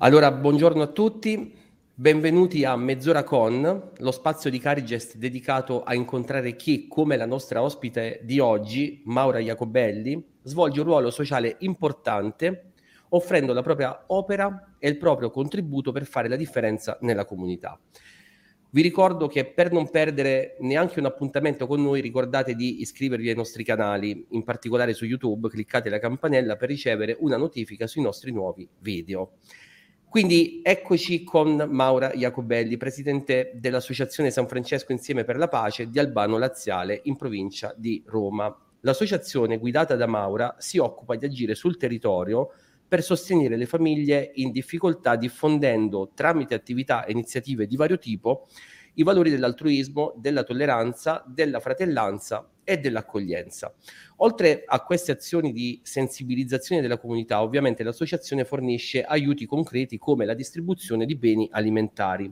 Allora, buongiorno a tutti, benvenuti a Mezz'ora con, lo spazio di CariGest dedicato a incontrare chi, come la nostra ospite di oggi, Maura Iacobelli, svolge un ruolo sociale importante, offrendo la propria opera e il proprio contributo per fare la differenza nella comunità. Vi ricordo che per non perdere neanche un appuntamento con noi, ricordate di iscrivervi ai nostri canali, in particolare su YouTube, cliccate la campanella per ricevere una notifica sui nostri nuovi video. Quindi eccoci con Maura Iacobelli, presidente dell'Associazione San Francesco Insieme per la Pace di Albano Laziale, in provincia di Roma. L'associazione guidata da Maura si occupa di agire sul territorio per sostenere le famiglie in difficoltà, diffondendo tramite attività e iniziative di vario tipo i valori dell'altruismo, della tolleranza, della fratellanza e dell'accoglienza. Oltre a queste azioni di sensibilizzazione della comunità, ovviamente l'associazione fornisce aiuti concreti come la distribuzione di beni alimentari.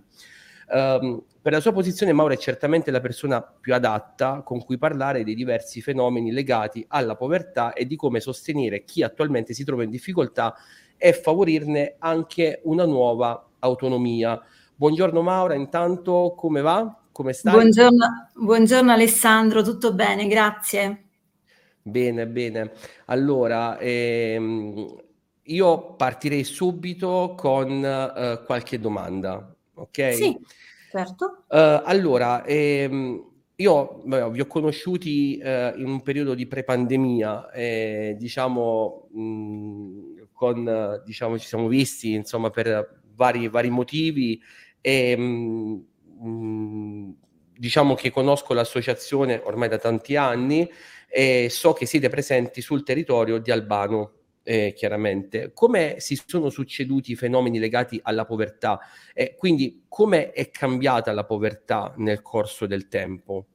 Per la sua posizione Maura è certamente la persona più adatta con cui parlare dei diversi fenomeni legati alla povertà e di come sostenere chi attualmente si trova in difficoltà e favorirne anche una nuova autonomia. Buongiorno Maura, intanto come va? Come stai? Buongiorno Alessandro, tutto bene, grazie. Bene. Allora, io partirei subito con qualche domanda, ok? Sì, certo. Allora, io vi ho conosciuti in un periodo di pre-pandemia, ci siamo visti insomma per vari motivi e diciamo che conosco l'associazione ormai da tanti anni e so che siete presenti sul territorio di Albano, chiaramente. Come si sono succeduti i fenomeni legati alla povertà e quindi come è cambiata la povertà nel corso del tempo?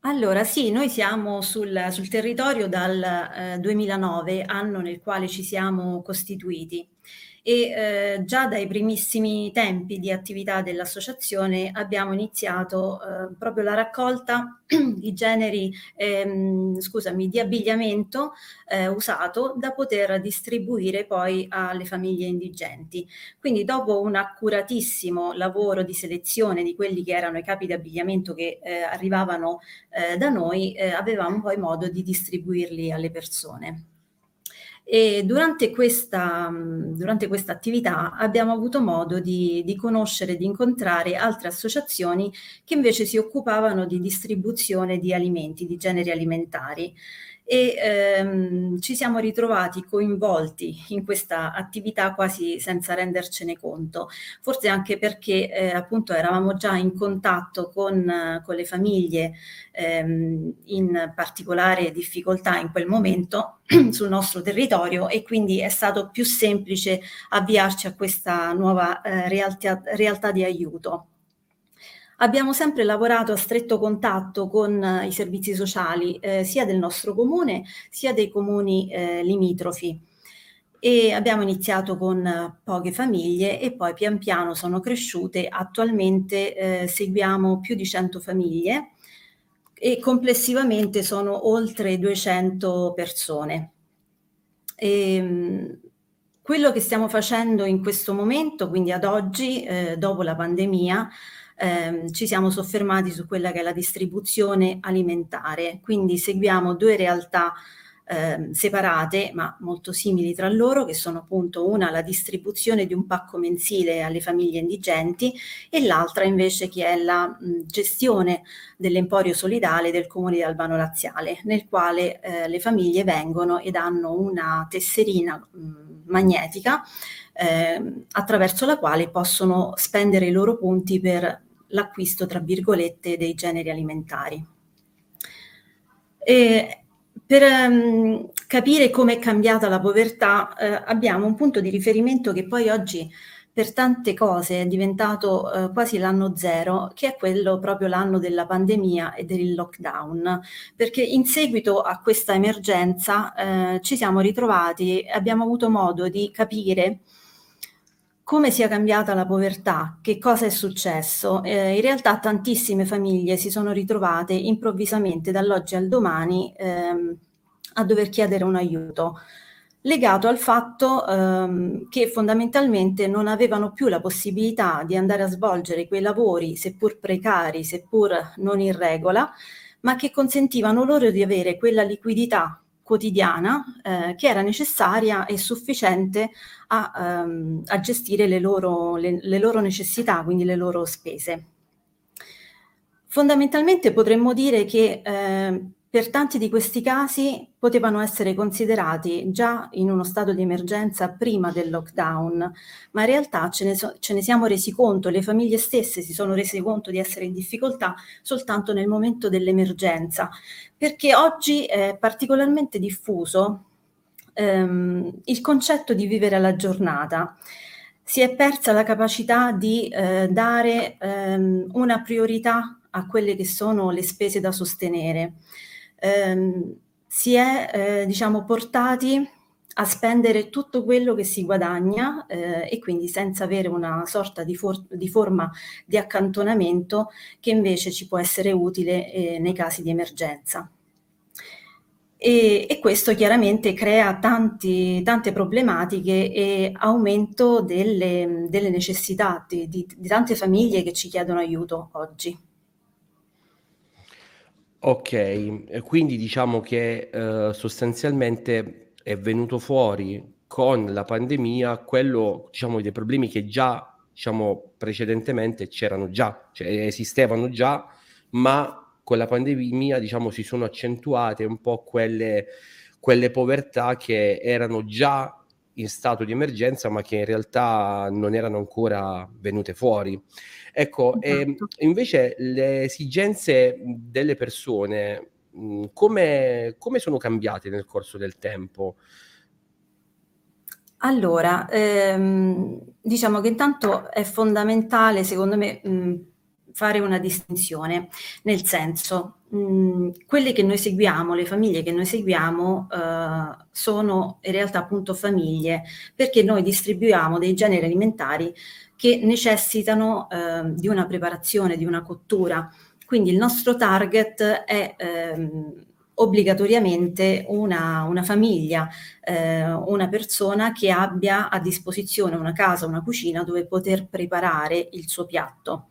Allora sì, noi siamo sul territorio dal 2009, anno nel quale ci siamo costituiti. E già dai primissimi tempi di attività dell'associazione abbiamo iniziato proprio la raccolta di generi di abbigliamento usato da poter distribuire poi alle famiglie indigenti. Quindi dopo un accuratissimo lavoro di selezione di quelli che erano i capi di abbigliamento che arrivavano da noi, avevamo poi modo di distribuirli alle persone. E durante questa attività abbiamo avuto modo di conoscere e di incontrare altre associazioni che invece si occupavano di distribuzione di alimenti, di generi alimentari e ci siamo ritrovati coinvolti in questa attività quasi senza rendercene conto, forse anche perché appunto eravamo già in contatto con le famiglie in particolare difficoltà in quel momento sul nostro territorio e quindi è stato più semplice avviarci a questa nuova realtà di aiuto. Abbiamo sempre lavorato a stretto contatto con i servizi sociali, sia del nostro comune, sia dei comuni limitrofi. E abbiamo iniziato con poche famiglie e poi pian piano sono cresciute. Attualmente seguiamo più di 100 famiglie e complessivamente sono oltre 200 persone. Quello che stiamo facendo in questo momento, quindi ad oggi, dopo la pandemia, ci siamo soffermati su quella che è la distribuzione alimentare, quindi seguiamo due realtà separate ma molto simili tra loro, che sono appunto una la distribuzione di un pacco mensile alle famiglie indigenti e l'altra invece che è la gestione dell'emporio solidale del comune di Albano Laziale, nel quale le famiglie vengono ed hanno una tesserina magnetica attraverso la quale possono spendere i loro punti per l'acquisto, tra virgolette, dei generi alimentari. E per capire come è cambiata la povertà abbiamo un punto di riferimento che poi oggi per tante cose è diventato quasi l'anno zero, che è quello proprio l'anno della pandemia e del lockdown, perché in seguito a questa emergenza ci siamo ritrovati, abbiamo avuto modo di capire come sia cambiata la povertà, che cosa è successo. In realtà tantissime famiglie si sono ritrovate improvvisamente dall'oggi al domani a dover chiedere un aiuto. legato al fatto che fondamentalmente non avevano più la possibilità di andare a svolgere quei lavori, seppur precari, seppur non in regola, ma che consentivano loro di avere quella liquidità quotidiana che era necessaria e sufficiente a gestire le loro necessità, quindi le loro spese. Fondamentalmente potremmo dire che per tanti di questi casi potevano essere considerati già in uno stato di emergenza prima del lockdown, ma in realtà ce ne siamo resi conto, le famiglie stesse si sono rese conto di essere in difficoltà soltanto nel momento dell'emergenza, perché oggi è particolarmente diffuso il concetto di vivere alla giornata. Si è persa la capacità di dare una priorità a quelle che sono le spese da sostenere. Si è portati a spendere tutto quello che si guadagna e quindi senza avere una sorta di forma di accantonamento che invece ci può essere utile nei casi di emergenza. E questo chiaramente crea tante problematiche e aumento delle necessità di tante famiglie che ci chiedono aiuto oggi. Ok, quindi diciamo che sostanzialmente è venuto fuori con la pandemia quello, dei problemi che già, precedentemente c'erano già, esistevano già, ma con la pandemia, si sono accentuate un po' quelle povertà che erano già in stato di emergenza, ma che in realtà non erano ancora venute fuori. Ecco, esatto. E invece le esigenze delle persone, come sono cambiate nel corso del tempo? Allora, che intanto è fondamentale, secondo me, fare una distinzione, nel senso, quelle che noi seguiamo, le famiglie che noi seguiamo, sono in realtà appunto famiglie, perché noi distribuiamo dei generi alimentari che necessitano di una preparazione, di una cottura, quindi il nostro target è obbligatoriamente una famiglia, una persona che abbia a disposizione una casa, una cucina dove poter preparare il suo piatto.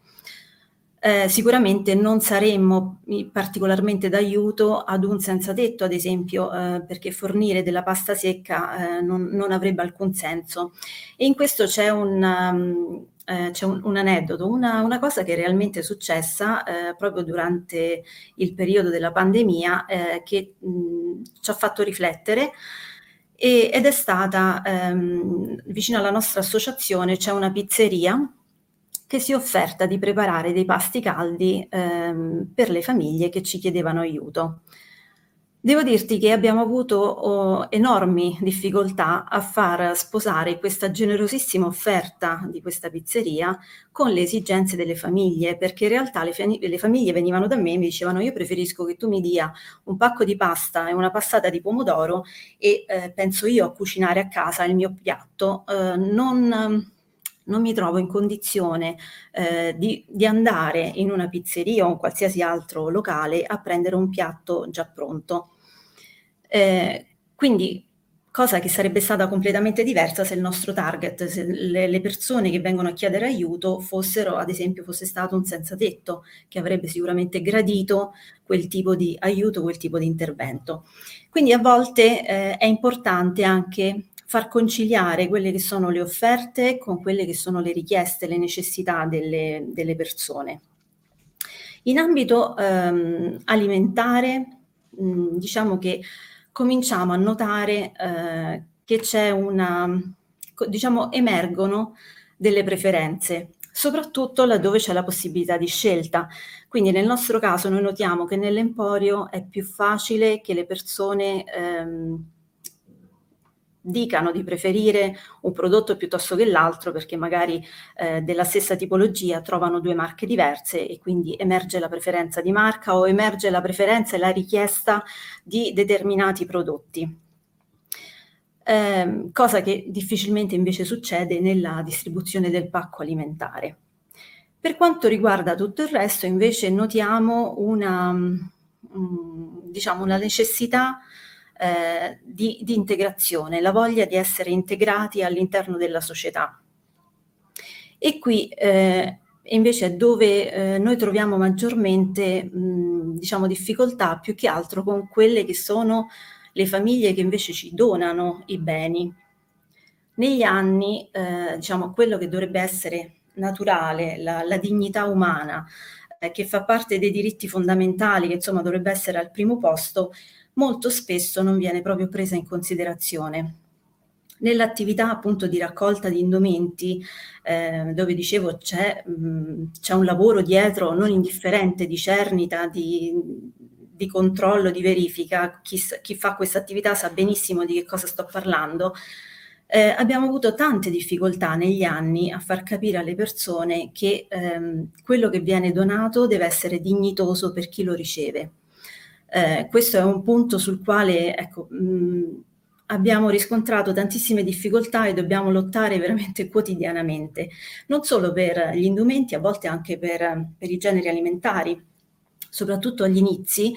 Sicuramente non saremmo particolarmente d'aiuto ad un senzatetto, ad esempio, perché fornire della pasta secca non avrebbe alcun senso. E in questo c'è un aneddoto, una cosa che è realmente successa proprio durante il periodo della pandemia che ci ha fatto riflettere. Ed è stata, vicino alla nostra associazione c'è una pizzeria che si è offerta di preparare dei pasti caldi per le famiglie che ci chiedevano aiuto. Devo dirti che abbiamo avuto enormi difficoltà a far sposare questa generosissima offerta di questa pizzeria con le esigenze delle famiglie, perché in realtà le famiglie venivano da me e mi dicevano: io preferisco che tu mi dia un pacco di pasta e una passata di pomodoro e penso io a cucinare a casa il mio piatto, non mi trovo in condizione di andare in una pizzeria o in qualsiasi altro locale a prendere un piatto già pronto. Quindi, cosa che sarebbe stata completamente diversa se il nostro target, se le persone che vengono a chiedere aiuto fossero, ad esempio, fosse stato un senzatetto, che avrebbe sicuramente gradito quel tipo di aiuto, quel tipo di intervento. Quindi a volte è importante anche far conciliare quelle che sono le offerte con quelle che sono le richieste, le necessità delle persone. In ambito alimentare, che cominciamo a notare che c'è emergono delle preferenze, soprattutto laddove c'è la possibilità di scelta. Quindi nel nostro caso noi notiamo che nell'emporio è più facile che le persone dicano di preferire un prodotto piuttosto che l'altro, perché magari della stessa tipologia trovano due marche diverse e quindi emerge la preferenza di marca o emerge la preferenza e la richiesta di determinati prodotti. Cosa che difficilmente invece succede nella distribuzione del pacco alimentare. Per quanto riguarda tutto il resto, invece, notiamo una necessità di integrazione, la voglia di essere integrati all'interno della società. E qui invece è dove noi troviamo maggiormente diciamo difficoltà, più che altro con quelle che sono le famiglie che invece ci donano i beni. Negli anni diciamo quello che dovrebbe essere naturale, la dignità umana, che fa parte dei diritti fondamentali, che insomma dovrebbe essere al primo posto, molto spesso non viene proprio presa in considerazione. Nell'attività appunto di raccolta di indumenti, dove dicevo c'è un lavoro dietro non indifferente di cernita, di controllo, di verifica, chi fa questa attività sa benissimo di che cosa sto parlando. Abbiamo avuto tante difficoltà negli anni a far capire alle persone che quello che viene donato deve essere dignitoso per chi lo riceve. Questo è un punto sul quale abbiamo riscontrato tantissime difficoltà e dobbiamo lottare veramente quotidianamente, non solo per gli indumenti, a volte anche per i generi alimentari. Soprattutto agli inizi,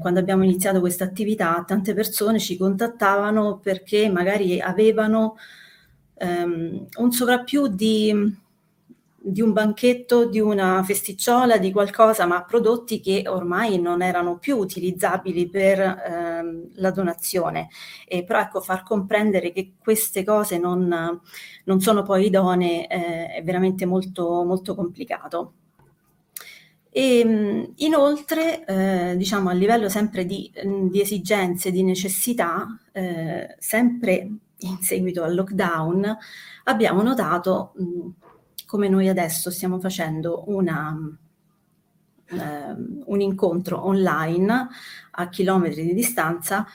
quando abbiamo iniziato questa attività, tante persone ci contattavano perché magari avevano un sovrappiù di un banchetto, di una festicciola, di qualcosa, ma prodotti che ormai non erano più utilizzabili per la donazione. Però ecco, far comprendere che queste cose non sono poi idonee è veramente molto, molto complicato. E inoltre, diciamo a livello sempre di esigenze, di necessità, sempre in seguito al lockdown, abbiamo notato come noi adesso stiamo facendo un incontro online a chilometri di distanza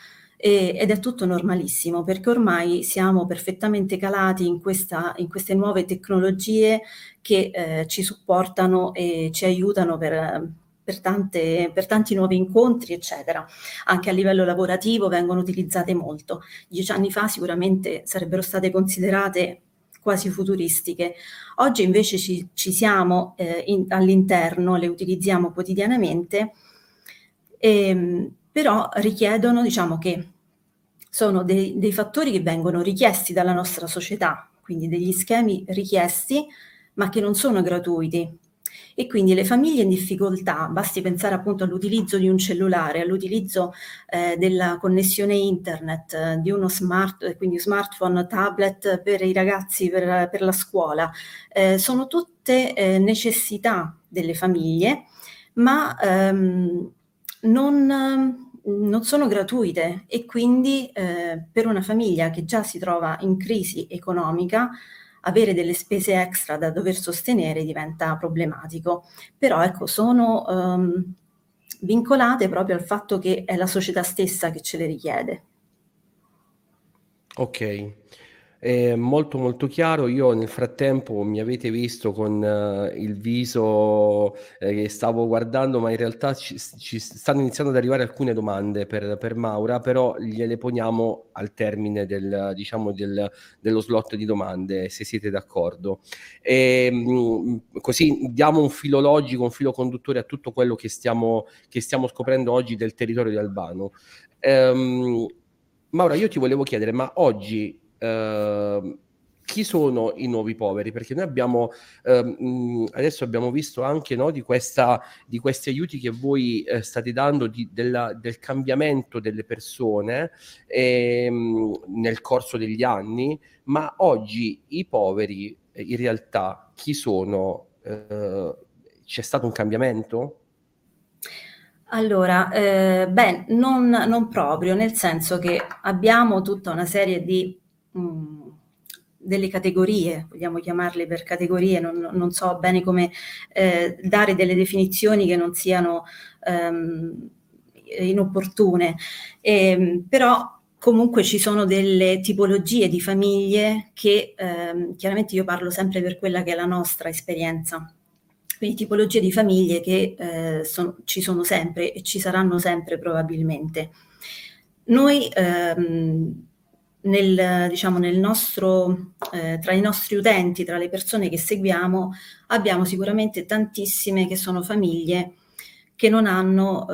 ed è tutto normalissimo, perché ormai siamo perfettamente calati in queste nuove tecnologie che ci supportano e ci aiutano per tanti nuovi incontri, eccetera. Anche a livello lavorativo vengono utilizzate molto. 10 anni fa sicuramente sarebbero state considerate quasi futuristiche. Oggi invece ci siamo all'interno, le utilizziamo quotidianamente, però richiedono, diciamo che sono dei fattori che vengono richiesti dalla nostra società, quindi degli schemi richiesti, ma che non sono gratuiti. E quindi le famiglie in difficoltà, basti pensare appunto all'utilizzo di un cellulare, all'utilizzo della connessione internet, di uno quindi smartphone, tablet per i ragazzi, per la scuola, sono tutte necessità delle famiglie, ma non sono gratuite, e quindi per una famiglia che già si trova in crisi economica avere delle spese extra da dover sostenere diventa problematico. Però ecco, sono vincolate proprio al fatto che è la società stessa che ce le richiede. Ok, è molto molto chiaro. Io nel frattempo mi avete visto con il viso che stavo guardando, ma in realtà ci stanno iniziando ad arrivare alcune domande per Maura, però gliele poniamo al termine dello slot di domande, se siete d'accordo, così diamo un filo logico, un filo conduttore a tutto quello che stiamo scoprendo oggi del territorio di Albano. Maura, io ti volevo chiedere, ma oggi chi sono i nuovi poveri? Perché noi adesso abbiamo visto anche, no, di questi aiuti che voi state dando, del cambiamento delle persone nel corso degli anni, ma oggi i poveri in realtà chi sono? C'è stato un cambiamento? Allora, beh, non proprio, nel senso che abbiamo tutta una serie di delle categorie, vogliamo chiamarle per categorie, non so bene come dare delle definizioni che non siano inopportune, però comunque ci sono delle tipologie di famiglie che chiaramente io parlo sempre per quella che è la nostra esperienza, quindi tipologie di famiglie che ci sono sempre e ci saranno sempre probabilmente. Noi nel nostro, tra i nostri utenti, tra le persone che seguiamo, abbiamo sicuramente tantissime che sono famiglie che non hanno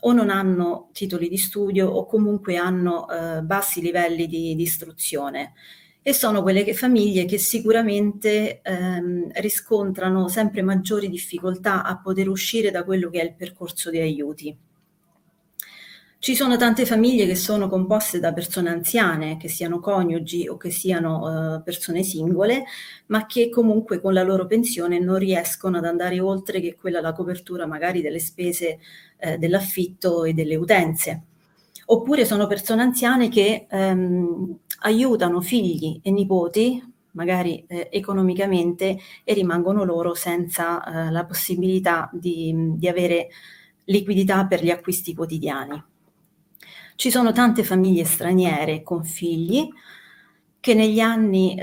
o non hanno titoli di studio o comunque hanno bassi livelli di istruzione, e sono quelle famiglie che sicuramente riscontrano sempre maggiori difficoltà a poter uscire da quello che è il percorso di aiuti. Ci sono tante famiglie che sono composte da persone anziane, che siano coniugi o che siano persone singole, ma che comunque con la loro pensione non riescono ad andare oltre che quella la copertura magari delle spese dell'affitto e delle utenze. Oppure sono persone anziane che aiutano figli e nipoti, magari economicamente, e rimangono loro senza la possibilità di avere liquidità per gli acquisti quotidiani. Ci sono tante famiglie straniere con figli che negli anni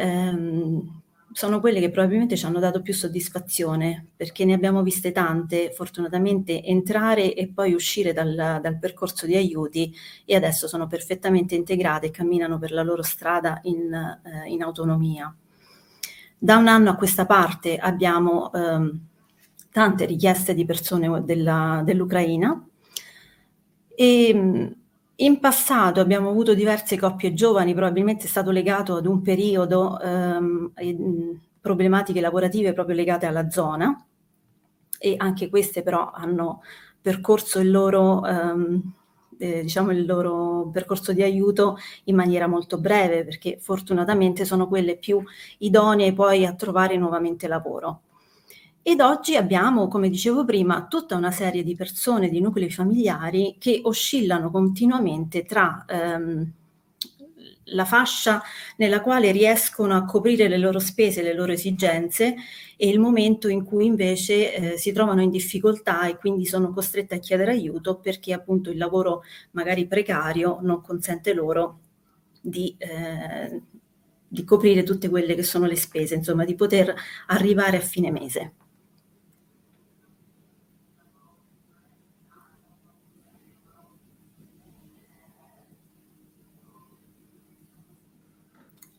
sono quelle che probabilmente ci hanno dato più soddisfazione, perché ne abbiamo viste tante, fortunatamente, entrare e poi uscire dal percorso di aiuti, e adesso sono perfettamente integrate e camminano per la loro strada in autonomia. Da un anno a questa parte abbiamo tante richieste di persone dell'Ucraina, e in passato abbiamo avuto diverse coppie giovani, probabilmente è stato legato ad un periodo problematiche lavorative proprio legate alla zona, e anche queste però hanno percorso il loro percorso di aiuto in maniera molto breve, perché fortunatamente sono quelle più idonee poi a trovare nuovamente lavoro. Ed oggi abbiamo, come dicevo prima, tutta una serie di persone, di nuclei familiari che oscillano continuamente tra la fascia nella quale riescono a coprire le loro spese, le loro esigenze, e il momento in cui invece si trovano in difficoltà e quindi sono costrette a chiedere aiuto, perché appunto il lavoro magari precario non consente loro di coprire tutte quelle che sono le spese, insomma di poter arrivare a fine mese.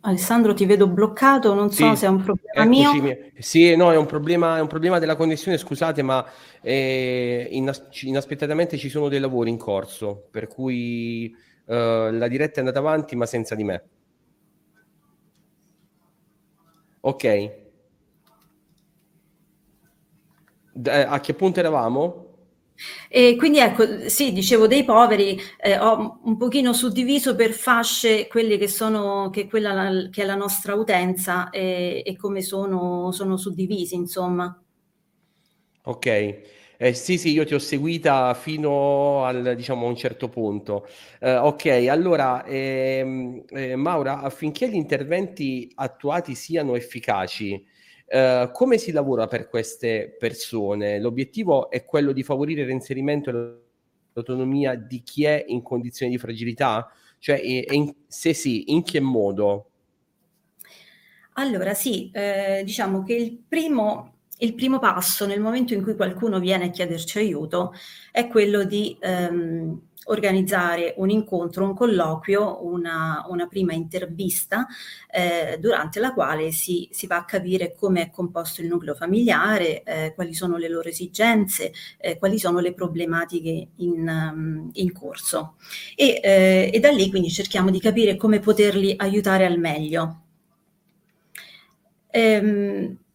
Alessandro, ti vedo bloccato, non so se è un problema mio. Sì, no, è un problema della connessione, scusate, ma inaspettatamente ci sono dei lavori in corso, per cui la diretta è andata avanti ma senza di me. Ok. A che punto eravamo? E quindi ecco, sì, dicevo dei poveri, ho un pochino suddiviso per fasce quelli che è la nostra utenza e come sono suddivisi, insomma. Ok, sì, io ti ho seguita fino al, diciamo, a un certo punto. Ok, allora, Maura, affinché gli interventi attuati siano efficaci, come si lavora per queste persone? L'obiettivo è quello di favorire l'inserimento e l'autonomia di chi è in condizioni di fragilità? Cioè, se sì, in che modo? Allora sì, diciamo che il primo passo nel momento in cui qualcuno viene a chiederci aiuto è quello di organizzare un incontro, un colloquio, una prima intervista durante la quale si va a capire come è composto il nucleo familiare, quali sono le loro esigenze, quali sono le problematiche in corso. E da lì quindi cerchiamo di capire come poterli aiutare al meglio.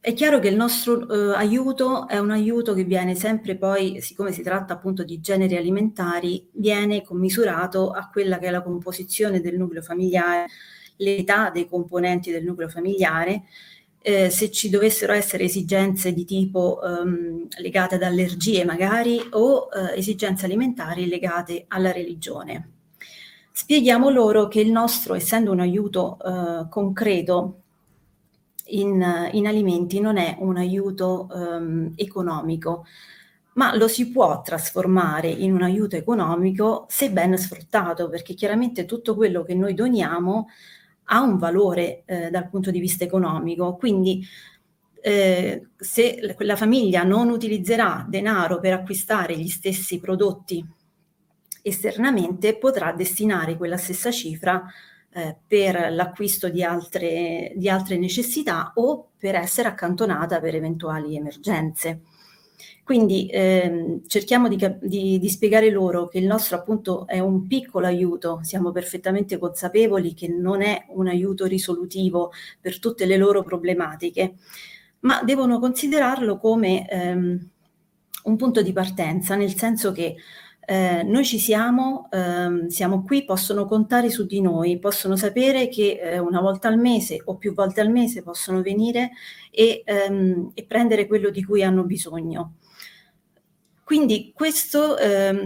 È chiaro che il nostro aiuto è un aiuto che viene sempre poi, siccome si tratta appunto di generi alimentari, viene commisurato a quella che è la composizione del nucleo familiare, l'età dei componenti del nucleo familiare, se ci dovessero essere esigenze di tipo legate ad allergie magari, o esigenze alimentari legate alla religione. Spieghiamo loro che il nostro, essendo un aiuto concreto, in alimenti non è un aiuto economico, ma lo si può trasformare in un aiuto economico se ben sfruttato, perché chiaramente tutto quello che noi doniamo ha un valore dal punto di vista economico. Quindi se quella famiglia non utilizzerà denaro per acquistare gli stessi prodotti esternamente, potrà destinare quella stessa cifra per l'acquisto di altre necessità, o per essere accantonata per eventuali emergenze. Quindi cerchiamo di spiegare loro che il nostro appunto è un piccolo aiuto, siamo perfettamente consapevoli che non è un aiuto risolutivo per tutte le loro problematiche, ma devono considerarlo come un punto di partenza, nel senso che noi ci siamo, siamo qui, possono contare su di noi, possono sapere che una volta al mese o più volte al mese possono venire e prendere quello di cui hanno bisogno. Quindi questo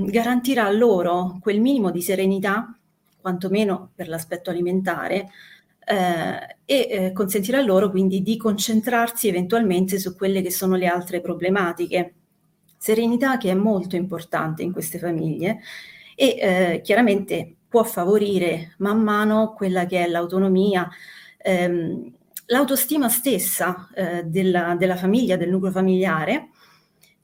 garantirà loro quel minimo di serenità, quantomeno per l'aspetto alimentare, e consentirà loro quindi di concentrarsi eventualmente su quelle che sono le altre problematiche. Serenità che è molto importante in queste famiglie e chiaramente può favorire man mano quella che è l'autonomia, l'autostima stessa della famiglia, del nucleo familiare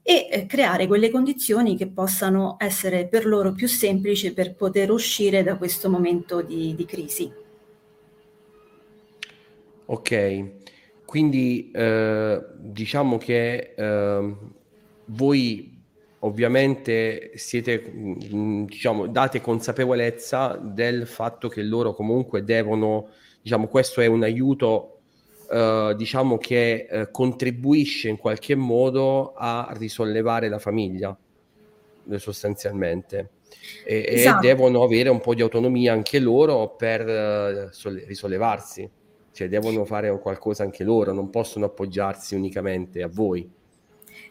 e creare quelle condizioni che possano essere per loro più semplici per poter uscire da questo momento di crisi. Ok, quindi diciamo che... Voi ovviamente siete, diciamo, date consapevolezza del fatto che loro comunque devono, diciamo, questo è un aiuto, diciamo, che contribuisce in qualche modo a risollevare la famiglia, sostanzialmente. Esatto. E devono avere un po' di autonomia anche loro per risollevarsi, cioè devono fare qualcosa anche loro, non possono appoggiarsi unicamente a voi.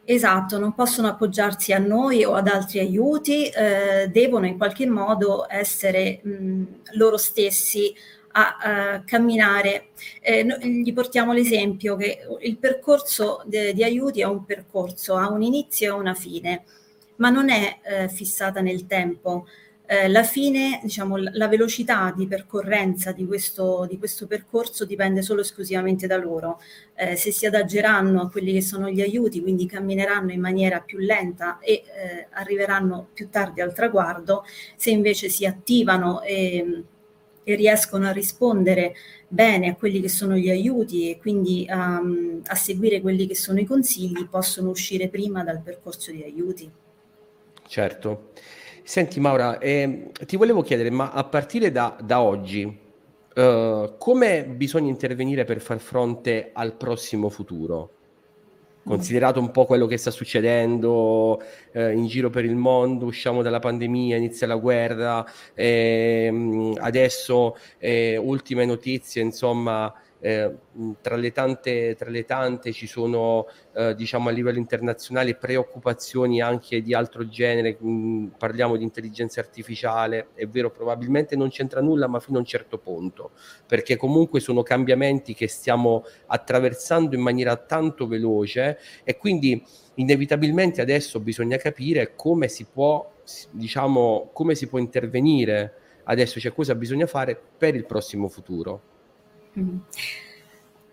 Esatto, non possono appoggiarsi a noi o ad altri aiuti, devono in qualche modo essere loro stessi a camminare. Noi gli portiamo l'esempio che il percorso di aiuti è un percorso, ha un inizio e una fine, ma non è fissata nel tempo. La fine, diciamo, la velocità di percorrenza di questo percorso dipende solo esclusivamente da loro. Se si adageranno a quelli che sono gli aiuti, quindi cammineranno in maniera più lenta e arriveranno più tardi al traguardo, se invece si attivano e riescono a rispondere bene a quelli che sono gli aiuti e quindi a seguire quelli che sono i consigli, possono uscire prima dal percorso di aiuti. Certo. Senti Maura, ti volevo chiedere, ma a partire da oggi, come bisogna intervenire per far fronte al prossimo futuro? Considerato un po' quello che sta succedendo in giro per il mondo, usciamo dalla pandemia, inizia la guerra, adesso ultime notizie, insomma... Tra le tante ci sono diciamo a livello internazionale preoccupazioni anche di altro genere, parliamo di intelligenza artificiale, è vero, probabilmente non c'entra nulla ma fino a un certo punto, perché comunque sono cambiamenti che stiamo attraversando in maniera tanto veloce e quindi inevitabilmente adesso bisogna capire come si può, diciamo, come si può intervenire adesso, cioè cosa bisogna fare per il prossimo futuro.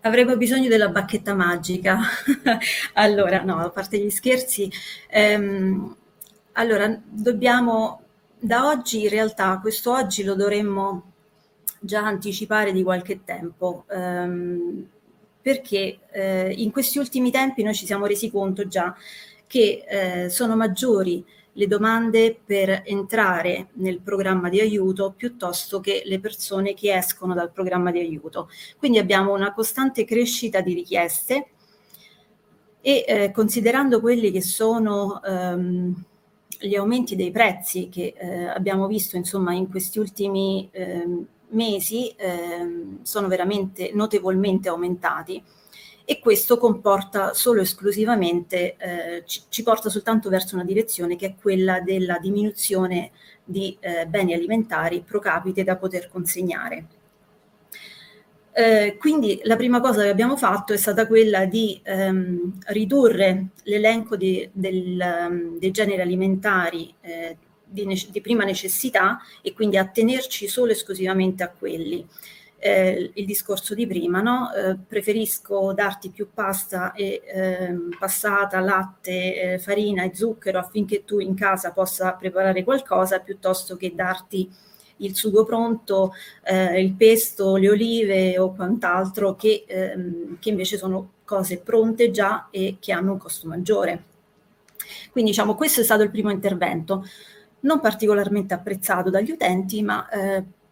Avremo bisogno della bacchetta magica. Allora, no, a parte gli scherzi, allora dobbiamo, da oggi in realtà, questo oggi lo dovremmo già anticipare di qualche tempo, perché in questi ultimi tempi noi ci siamo resi conto già che sono maggiori le domande per entrare nel programma di aiuto piuttosto che le persone che escono dal programma di aiuto. Quindi abbiamo una costante crescita di richieste e considerando quelli che sono gli aumenti dei prezzi che abbiamo visto, insomma, in questi ultimi mesi, sono veramente notevolmente aumentati. E questo comporta solo esclusivamente, ci porta soltanto verso una direzione che è quella della diminuzione di beni alimentari pro capite da poter consegnare. Quindi la prima cosa che abbiamo fatto è stata quella di ridurre l'elenco dei generi alimentari di prima necessità e quindi attenerci solo esclusivamente a quelli. Il discorso di prima, no? Preferisco darti più pasta e passata, latte, farina e zucchero affinché tu in casa possa preparare qualcosa piuttosto che darti il sugo pronto, il pesto, le olive o quant'altro che invece sono cose pronte già e che hanno un costo maggiore. Quindi diciamo questo è stato il primo intervento, non particolarmente apprezzato dagli utenti, ma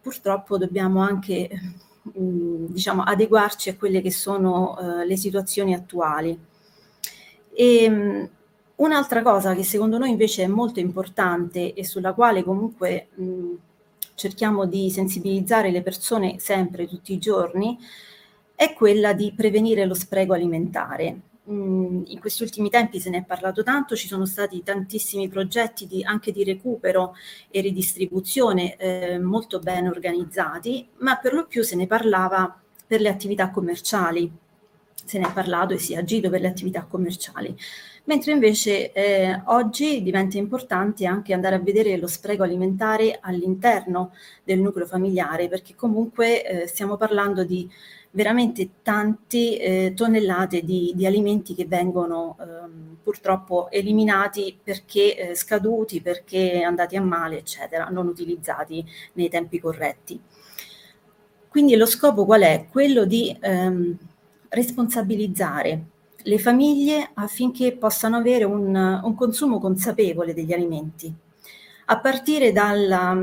purtroppo dobbiamo anche diciamo adeguarci a quelle che sono le situazioni attuali. E un'altra cosa che secondo noi invece è molto importante e sulla quale comunque cerchiamo di sensibilizzare le persone sempre, tutti i giorni, è quella di prevenire lo spreco alimentare. In questi ultimi tempi se ne è parlato tanto, ci sono stati tantissimi progetti anche di recupero e ridistribuzione molto ben organizzati, ma per lo più se ne parlava per le attività commerciali, se ne è parlato e si è agito per le attività commerciali, mentre invece oggi diventa importante anche andare a vedere lo spreco alimentare all'interno del nucleo familiare, perché comunque stiamo parlando di veramente tanti tonnellate di alimenti che vengono purtroppo eliminati perché scaduti, perché andati a male, eccetera, non utilizzati nei tempi corretti. Quindi lo scopo qual è? Quello di responsabilizzare le famiglie affinché possano avere un consumo consapevole degli alimenti, a partire dalla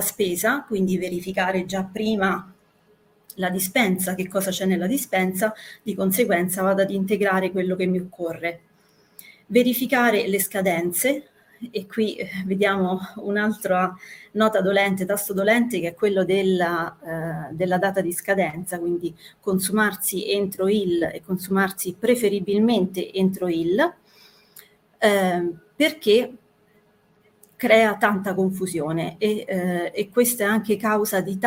spesa, quindi verificare già prima la dispensa, che cosa c'è nella dispensa, di conseguenza vado ad integrare quello che mi occorre. Verificare le scadenze, e qui vediamo un'altra nota dolente, tasto dolente, che è quello della data di scadenza, quindi consumarsi entro il e consumarsi preferibilmente entro il, perché crea tanta confusione e questa è anche causa di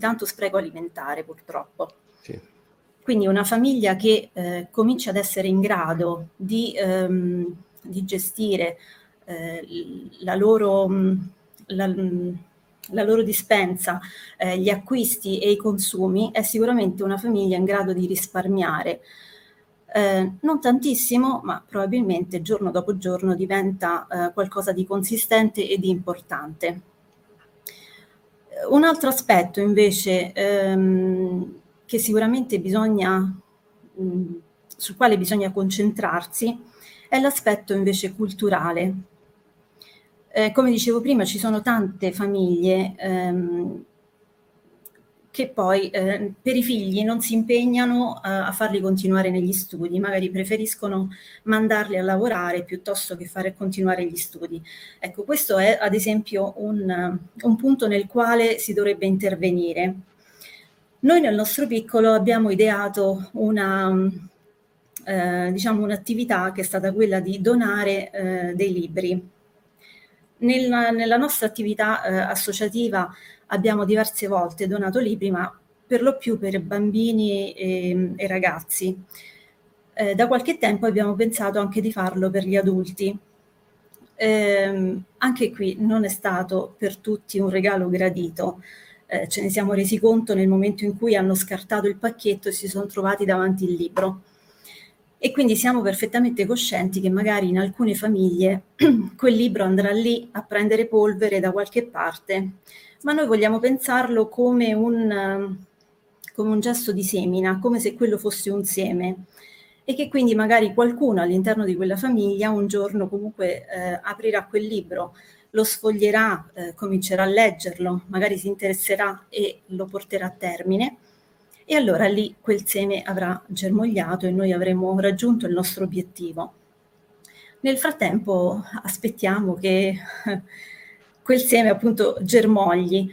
tanto spreco alimentare, purtroppo. Sì. Quindi una famiglia che comincia ad essere in grado di gestire la loro dispensa, gli acquisti e i consumi, è sicuramente una famiglia in grado di risparmiare. Non tantissimo, ma probabilmente giorno dopo giorno diventa qualcosa di consistente e di importante. Un altro aspetto invece che sicuramente sul quale bisogna concentrarsi è l'aspetto invece culturale. Come dicevo prima, ci sono tante famiglie che poi per i figli non si impegnano a farli continuare negli studi, magari preferiscono mandarli a lavorare piuttosto che fare continuare gli studi. Ecco, questo è ad esempio un punto nel quale si dovrebbe intervenire. Noi nel nostro piccolo abbiamo ideato un'attività che è stata quella di donare dei libri. Nella nostra attività associativa abbiamo diverse volte donato libri, ma per lo più per bambini e ragazzi. Da qualche tempo abbiamo pensato anche di farlo per gli adulti. Anche qui non è stato per tutti un regalo gradito. Ce ne siamo resi conto nel momento in cui hanno scartato il pacchetto e si sono trovati davanti il libro. E quindi siamo perfettamente coscienti che magari in alcune famiglie quel libro andrà lì a prendere polvere da qualche parte, ma noi vogliamo pensarlo come un gesto di semina, come se quello fosse un seme, e che quindi magari qualcuno all'interno di quella famiglia un giorno comunque aprirà quel libro, lo sfoglierà, comincerà a leggerlo, magari si interesserà e lo porterà a termine. E allora lì quel seme avrà germogliato e noi avremo raggiunto il nostro obiettivo. Nel frattempo aspettiamo che quel seme appunto germogli.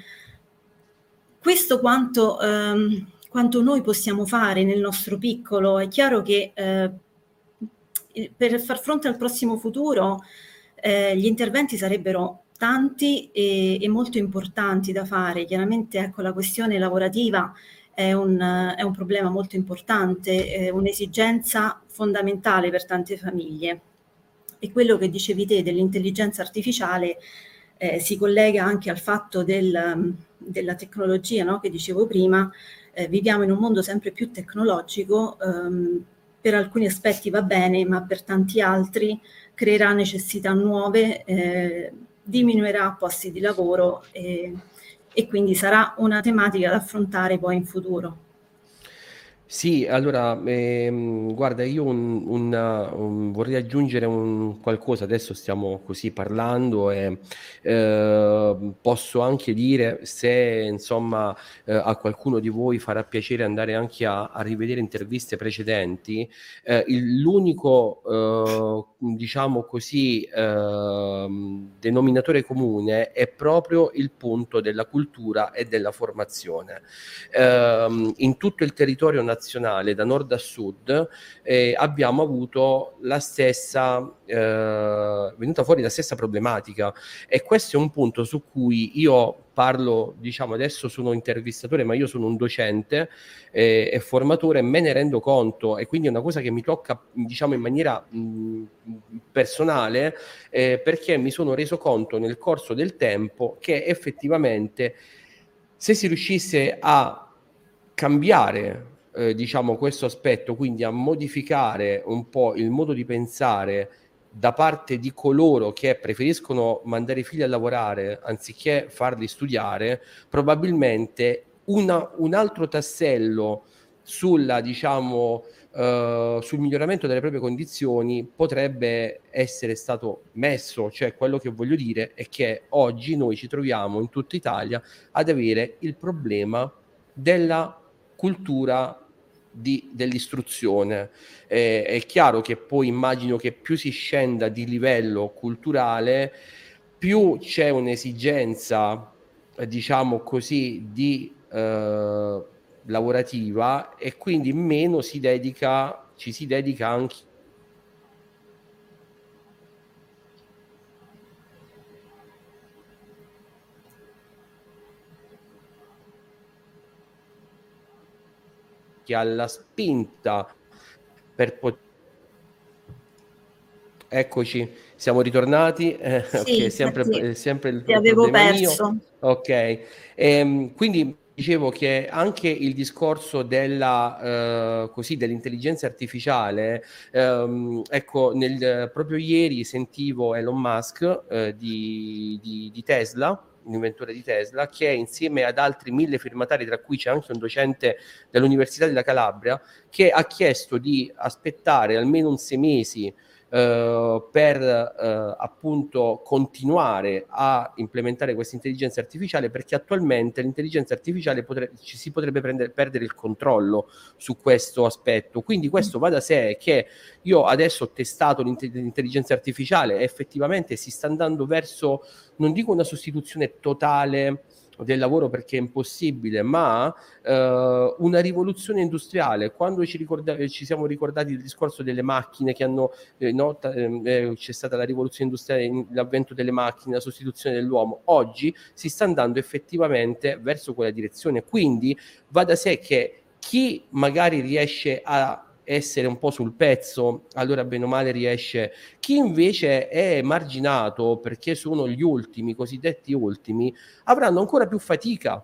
Questo quanto noi possiamo fare nel nostro piccolo. È chiaro che per far fronte al prossimo futuro gli interventi sarebbero tanti e molto importanti da fare. Chiaramente ecco, la questione lavorativa è un problema molto importante, è un'esigenza fondamentale per tante famiglie. E quello che dicevi te dell'intelligenza artificiale si collega anche al fatto della tecnologia, no? Che dicevo prima, viviamo in un mondo sempre più tecnologico, per alcuni aspetti va bene, ma per tanti altri creerà necessità nuove, diminuirà posti di lavoro e quindi sarà una tematica da affrontare poi in futuro. Sì, allora, guarda, io vorrei aggiungere qualcosa, adesso stiamo così parlando e posso anche dire se insomma a qualcuno di voi farà piacere andare anche a rivedere interviste precedenti, l'unico, diciamo così, denominatore comune è proprio il punto della cultura e della formazione. In tutto il territorio nazionale, da nord a sud, abbiamo avuto la stessa venuta fuori la stessa problematica, e questo è un punto su cui io parlo, diciamo, adesso sono intervistatore, ma io sono un docente e formatore, me ne rendo conto, e quindi è una cosa che mi tocca, diciamo, in maniera personale, perché mi sono reso conto nel corso del tempo che effettivamente, se si riuscisse a cambiare diciamo questo aspetto, quindi a modificare un po' il modo di pensare da parte di coloro che preferiscono mandare i figli a lavorare anziché farli studiare, probabilmente un altro tassello sulla, diciamo, sul miglioramento delle proprie condizioni potrebbe essere stato messo. Cioè, quello che voglio dire è che oggi noi ci troviamo in tutta Italia ad avere il problema della cultura dell'istruzione. È chiaro che poi immagino che più si scenda di livello culturale, più c'è un'esigenza, diciamo così, di lavorativa, e quindi meno ci si dedica anche. Che alla spinta per poter... Eccoci, siamo ritornati. Sì, okay, sempre il problema perso. Mio. Ok, quindi dicevo che anche il discorso dell'intelligenza artificiale, ecco, proprio ieri sentivo Elon Musk di Tesla, l'inventore di Tesla, che insieme ad altri 1000 firmatari, tra cui c'è anche un docente dell'Università della Calabria, che ha chiesto di aspettare almeno un 6 mesi per appunto continuare a implementare questa intelligenza artificiale, perché attualmente l'intelligenza artificiale si potrebbe perdere il controllo su questo aspetto. Quindi questo va da sé che io adesso ho testato l'intelligenza artificiale e effettivamente si sta andando verso, non dico una sostituzione totale del lavoro perché è impossibile, ma una rivoluzione industriale. Quando ci siamo ricordati del discorso delle macchine, che hanno c'è stata la rivoluzione industriale, l'avvento delle macchine, la sostituzione dell'uomo, oggi si sta andando effettivamente verso quella direzione. Quindi va da sé che chi magari riesce a essere un po' sul pezzo, allora bene o male riesce, chi invece è marginato perché sono gli ultimi, cosiddetti ultimi, avranno ancora più fatica,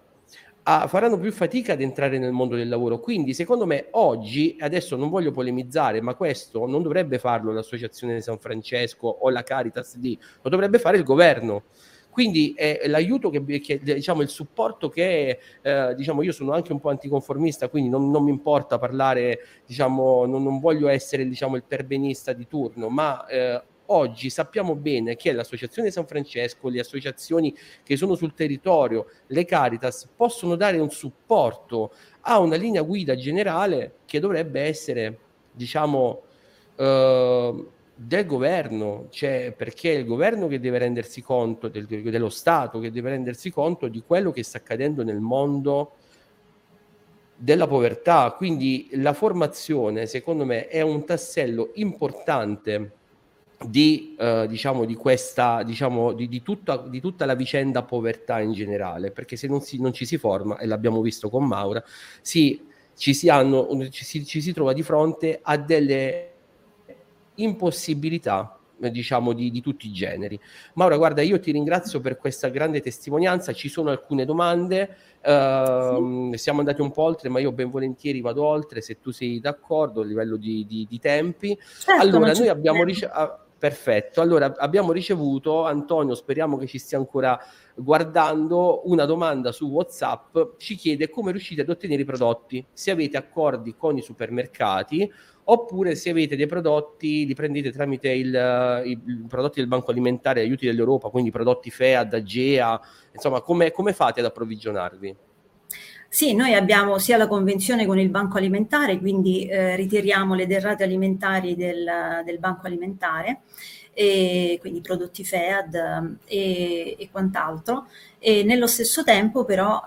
faranno più fatica ad entrare nel mondo del lavoro. Quindi secondo me oggi, adesso non voglio polemizzare, ma questo non dovrebbe farlo l'Associazione di San Francesco o la Caritas lo dovrebbe fare il governo. Quindi è l'aiuto che diciamo, il supporto che diciamo, io sono anche un po' anticonformista, quindi non mi importa parlare, diciamo, non voglio essere, diciamo, il perbenista di turno, ma oggi sappiamo bene che l'Associazione di San Francesco, le associazioni che sono sul territorio, le Caritas, possono dare un supporto a una linea guida generale che dovrebbe essere, diciamo, del governo, cioè, perché è il governo che deve rendersi conto, dello Stato che deve rendersi conto di quello che sta accadendo nel mondo della povertà. Quindi la formazione, secondo me, è un tassello importante di tutta la vicenda povertà in generale, perché se non ci si forma, e l'abbiamo visto con Maura, ci si trova di fronte a delle impossibilità, diciamo, di tutti i generi. Maura, guarda, io ti ringrazio per questa grande testimonianza. Ci sono alcune domande, sì. Siamo andati un po' oltre, ma io ben volentieri vado oltre se tu sei d'accordo a livello di tempi. Certo, allora, noi abbiamo ricevuto Perfetto, allora abbiamo ricevuto, Antonio, speriamo che ci stia ancora guardando, una domanda su WhatsApp, ci chiede come riuscite ad ottenere i prodotti, se avete accordi con i supermercati oppure se avete dei prodotti, li prendete tramite i prodotti del Banco Alimentare, aiuti dell'Europa, quindi prodotti FEAD, AGEA, insomma come fate ad approvvigionarvi? Sì, noi abbiamo sia la convenzione con il Banco Alimentare, quindi ritiriamo le derrate alimentari del Banco Alimentare, e quindi prodotti FEAD e quant'altro, e nello stesso tempo però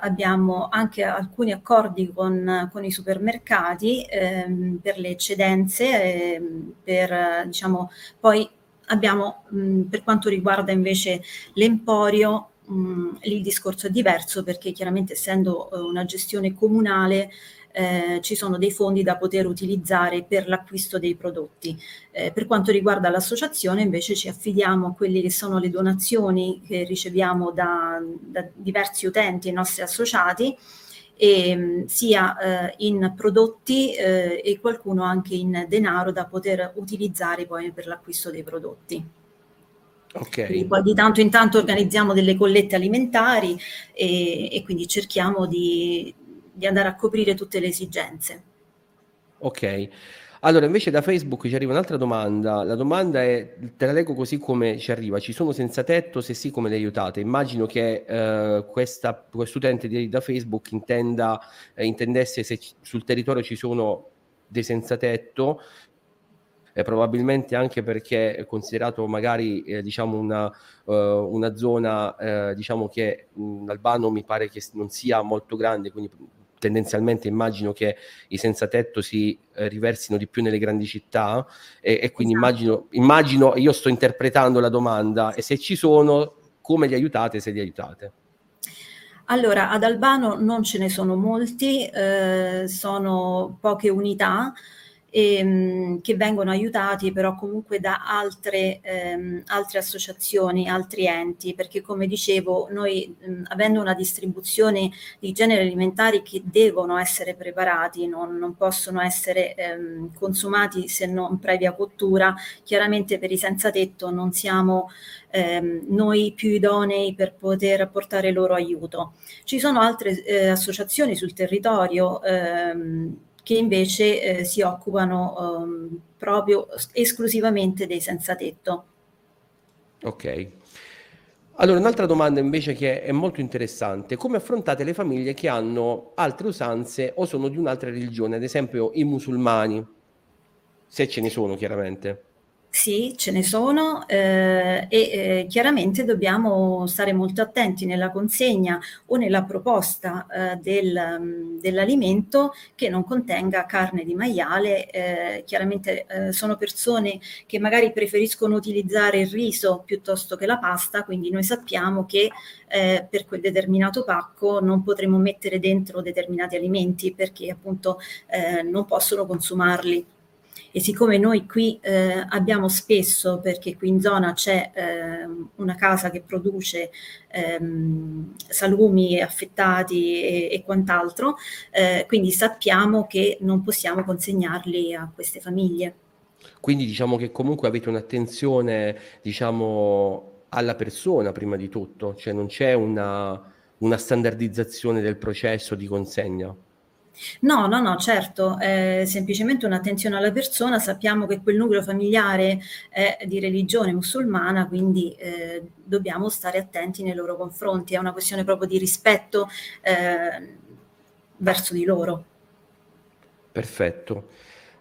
abbiamo anche alcuni accordi con i supermercati per le eccedenze, per diciamo, poi abbiamo per quanto riguarda invece l'emporio, lì il discorso è diverso perché chiaramente essendo una gestione comunale ci sono dei fondi da poter utilizzare per l'acquisto dei prodotti. Per quanto riguarda l'associazione invece ci affidiamo a quelle che sono le donazioni che riceviamo da diversi utenti, i nostri associati, e sia in prodotti e qualcuno anche in denaro da poter utilizzare poi per l'acquisto dei prodotti. Okay. Quindi poi di tanto in tanto organizziamo delle collette alimentari e quindi cerchiamo di andare a coprire tutte le esigenze. Ok, allora invece da Facebook ci arriva un'altra domanda, la domanda è, te la leggo così come ci arriva: ci sono senza tetto, se sì come le aiutate? Immagino che quest'utente da Facebook intendesse se sul territorio ci sono dei senza tetto, probabilmente anche perché è considerato magari diciamo una zona diciamo che Albano mi pare che non sia molto grande, quindi tendenzialmente immagino che i senza tetto si riversino di più nelle grandi città e quindi immagino, io sto interpretando la domanda, e se ci sono come li aiutate, se li aiutate? Allora, ad Albano non ce ne sono molti, sono poche unità che vengono aiutati però comunque da altre associazioni, altri enti, perché come dicevo noi avendo una distribuzione di generi alimentari che devono essere preparati, non possono essere consumati se non previa cottura, chiaramente per i senza tetto non siamo noi più idonei per poter apportare loro aiuto. Ci sono altre associazioni sul territorio che invece si occupano proprio esclusivamente dei senza tetto. Ok. Allora, un'altra domanda invece che è molto interessante: come affrontate le famiglie che hanno altre usanze o sono di un'altra religione, ad esempio i musulmani, se ce ne sono chiaramente? Sì, ce ne sono e chiaramente dobbiamo stare molto attenti nella consegna o nella proposta dell'alimento che non contenga carne di maiale. Chiaramente sono persone che magari preferiscono utilizzare il riso piuttosto che la pasta, quindi noi sappiamo che per quel determinato pacco non potremo mettere dentro determinati alimenti perché appunto non possono consumarli. E siccome noi qui abbiamo spesso, perché qui in zona c'è una casa che produce salumi affettati e quant'altro, quindi sappiamo che non possiamo consegnarli a queste famiglie. Quindi diciamo che comunque avete un'attenzione, diciamo, alla persona prima di tutto, cioè non c'è una standardizzazione del processo di consegna. No, certo, semplicemente un'attenzione alla persona. Sappiamo che quel nucleo familiare è di religione musulmana, quindi dobbiamo stare attenti nei loro confronti, è una questione proprio di rispetto verso di loro. Perfetto.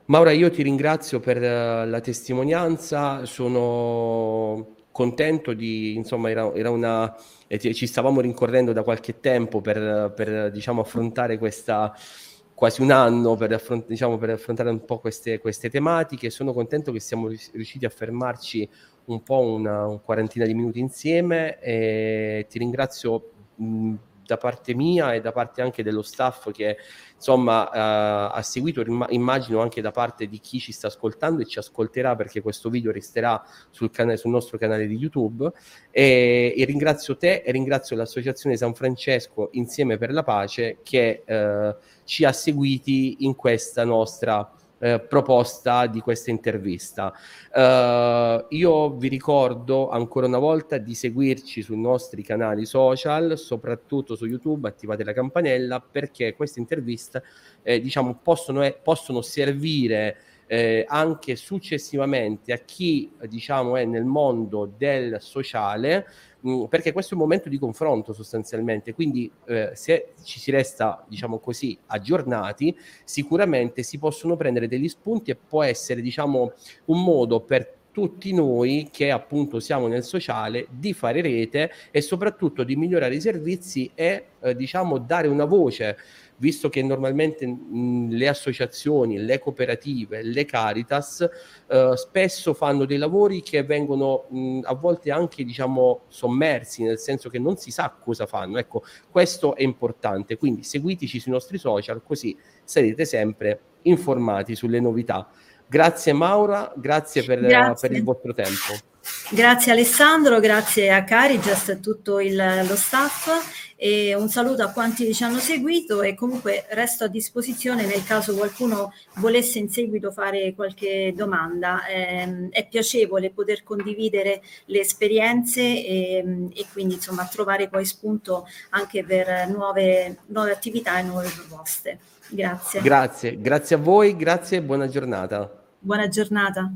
Maura, io ti ringrazio per la testimonianza, sono contento di, insomma, era una... ci stavamo rincorrendo da qualche tempo per diciamo affrontare questa, quasi un anno per affrontare un po' queste tematiche. Sono contento che siamo riusciti a fermarci un po' una quarantina di minuti insieme, e ti ringrazio da parte mia e da parte anche dello staff che insomma ha seguito, immagino anche da parte di chi ci sta ascoltando e ci ascolterà, perché questo video resterà sul nostro canale di YouTube, e ringrazio te e ringrazio l'Associazione San Francesco Insieme per la Pace che ci ha seguiti in questa nostra proposta di questa intervista. Io vi ricordo ancora una volta di seguirci sui nostri canali social, soprattutto su YouTube, attivate la campanella, perché queste interviste possono servire anche successivamente a chi è nel mondo del sociale, perché questo è un momento di confronto sostanzialmente, quindi se ci si resta aggiornati, sicuramente si possono prendere degli spunti e può essere un modo per tutti noi che appunto siamo nel sociale di fare rete e soprattutto di migliorare i servizi e dare una voce, visto che normalmente le associazioni, le cooperative, le Caritas spesso fanno dei lavori che vengono a volte anche sommersi, nel senso che non si sa cosa fanno. Ecco, questo è importante, quindi seguiteci sui nostri social, così sarete sempre informati sulle novità. Grazie Maura, grazie. Per il vostro tempo. Grazie Alessandro, grazie a CariGest e tutto lo staff, e un saluto a quanti ci hanno seguito, e comunque resto a disposizione nel caso qualcuno volesse in seguito fare qualche domanda. È piacevole poter condividere le esperienze e quindi trovare poi spunto anche per nuove attività e nuove proposte. Grazie. Grazie a voi, grazie e buona giornata. Buona giornata.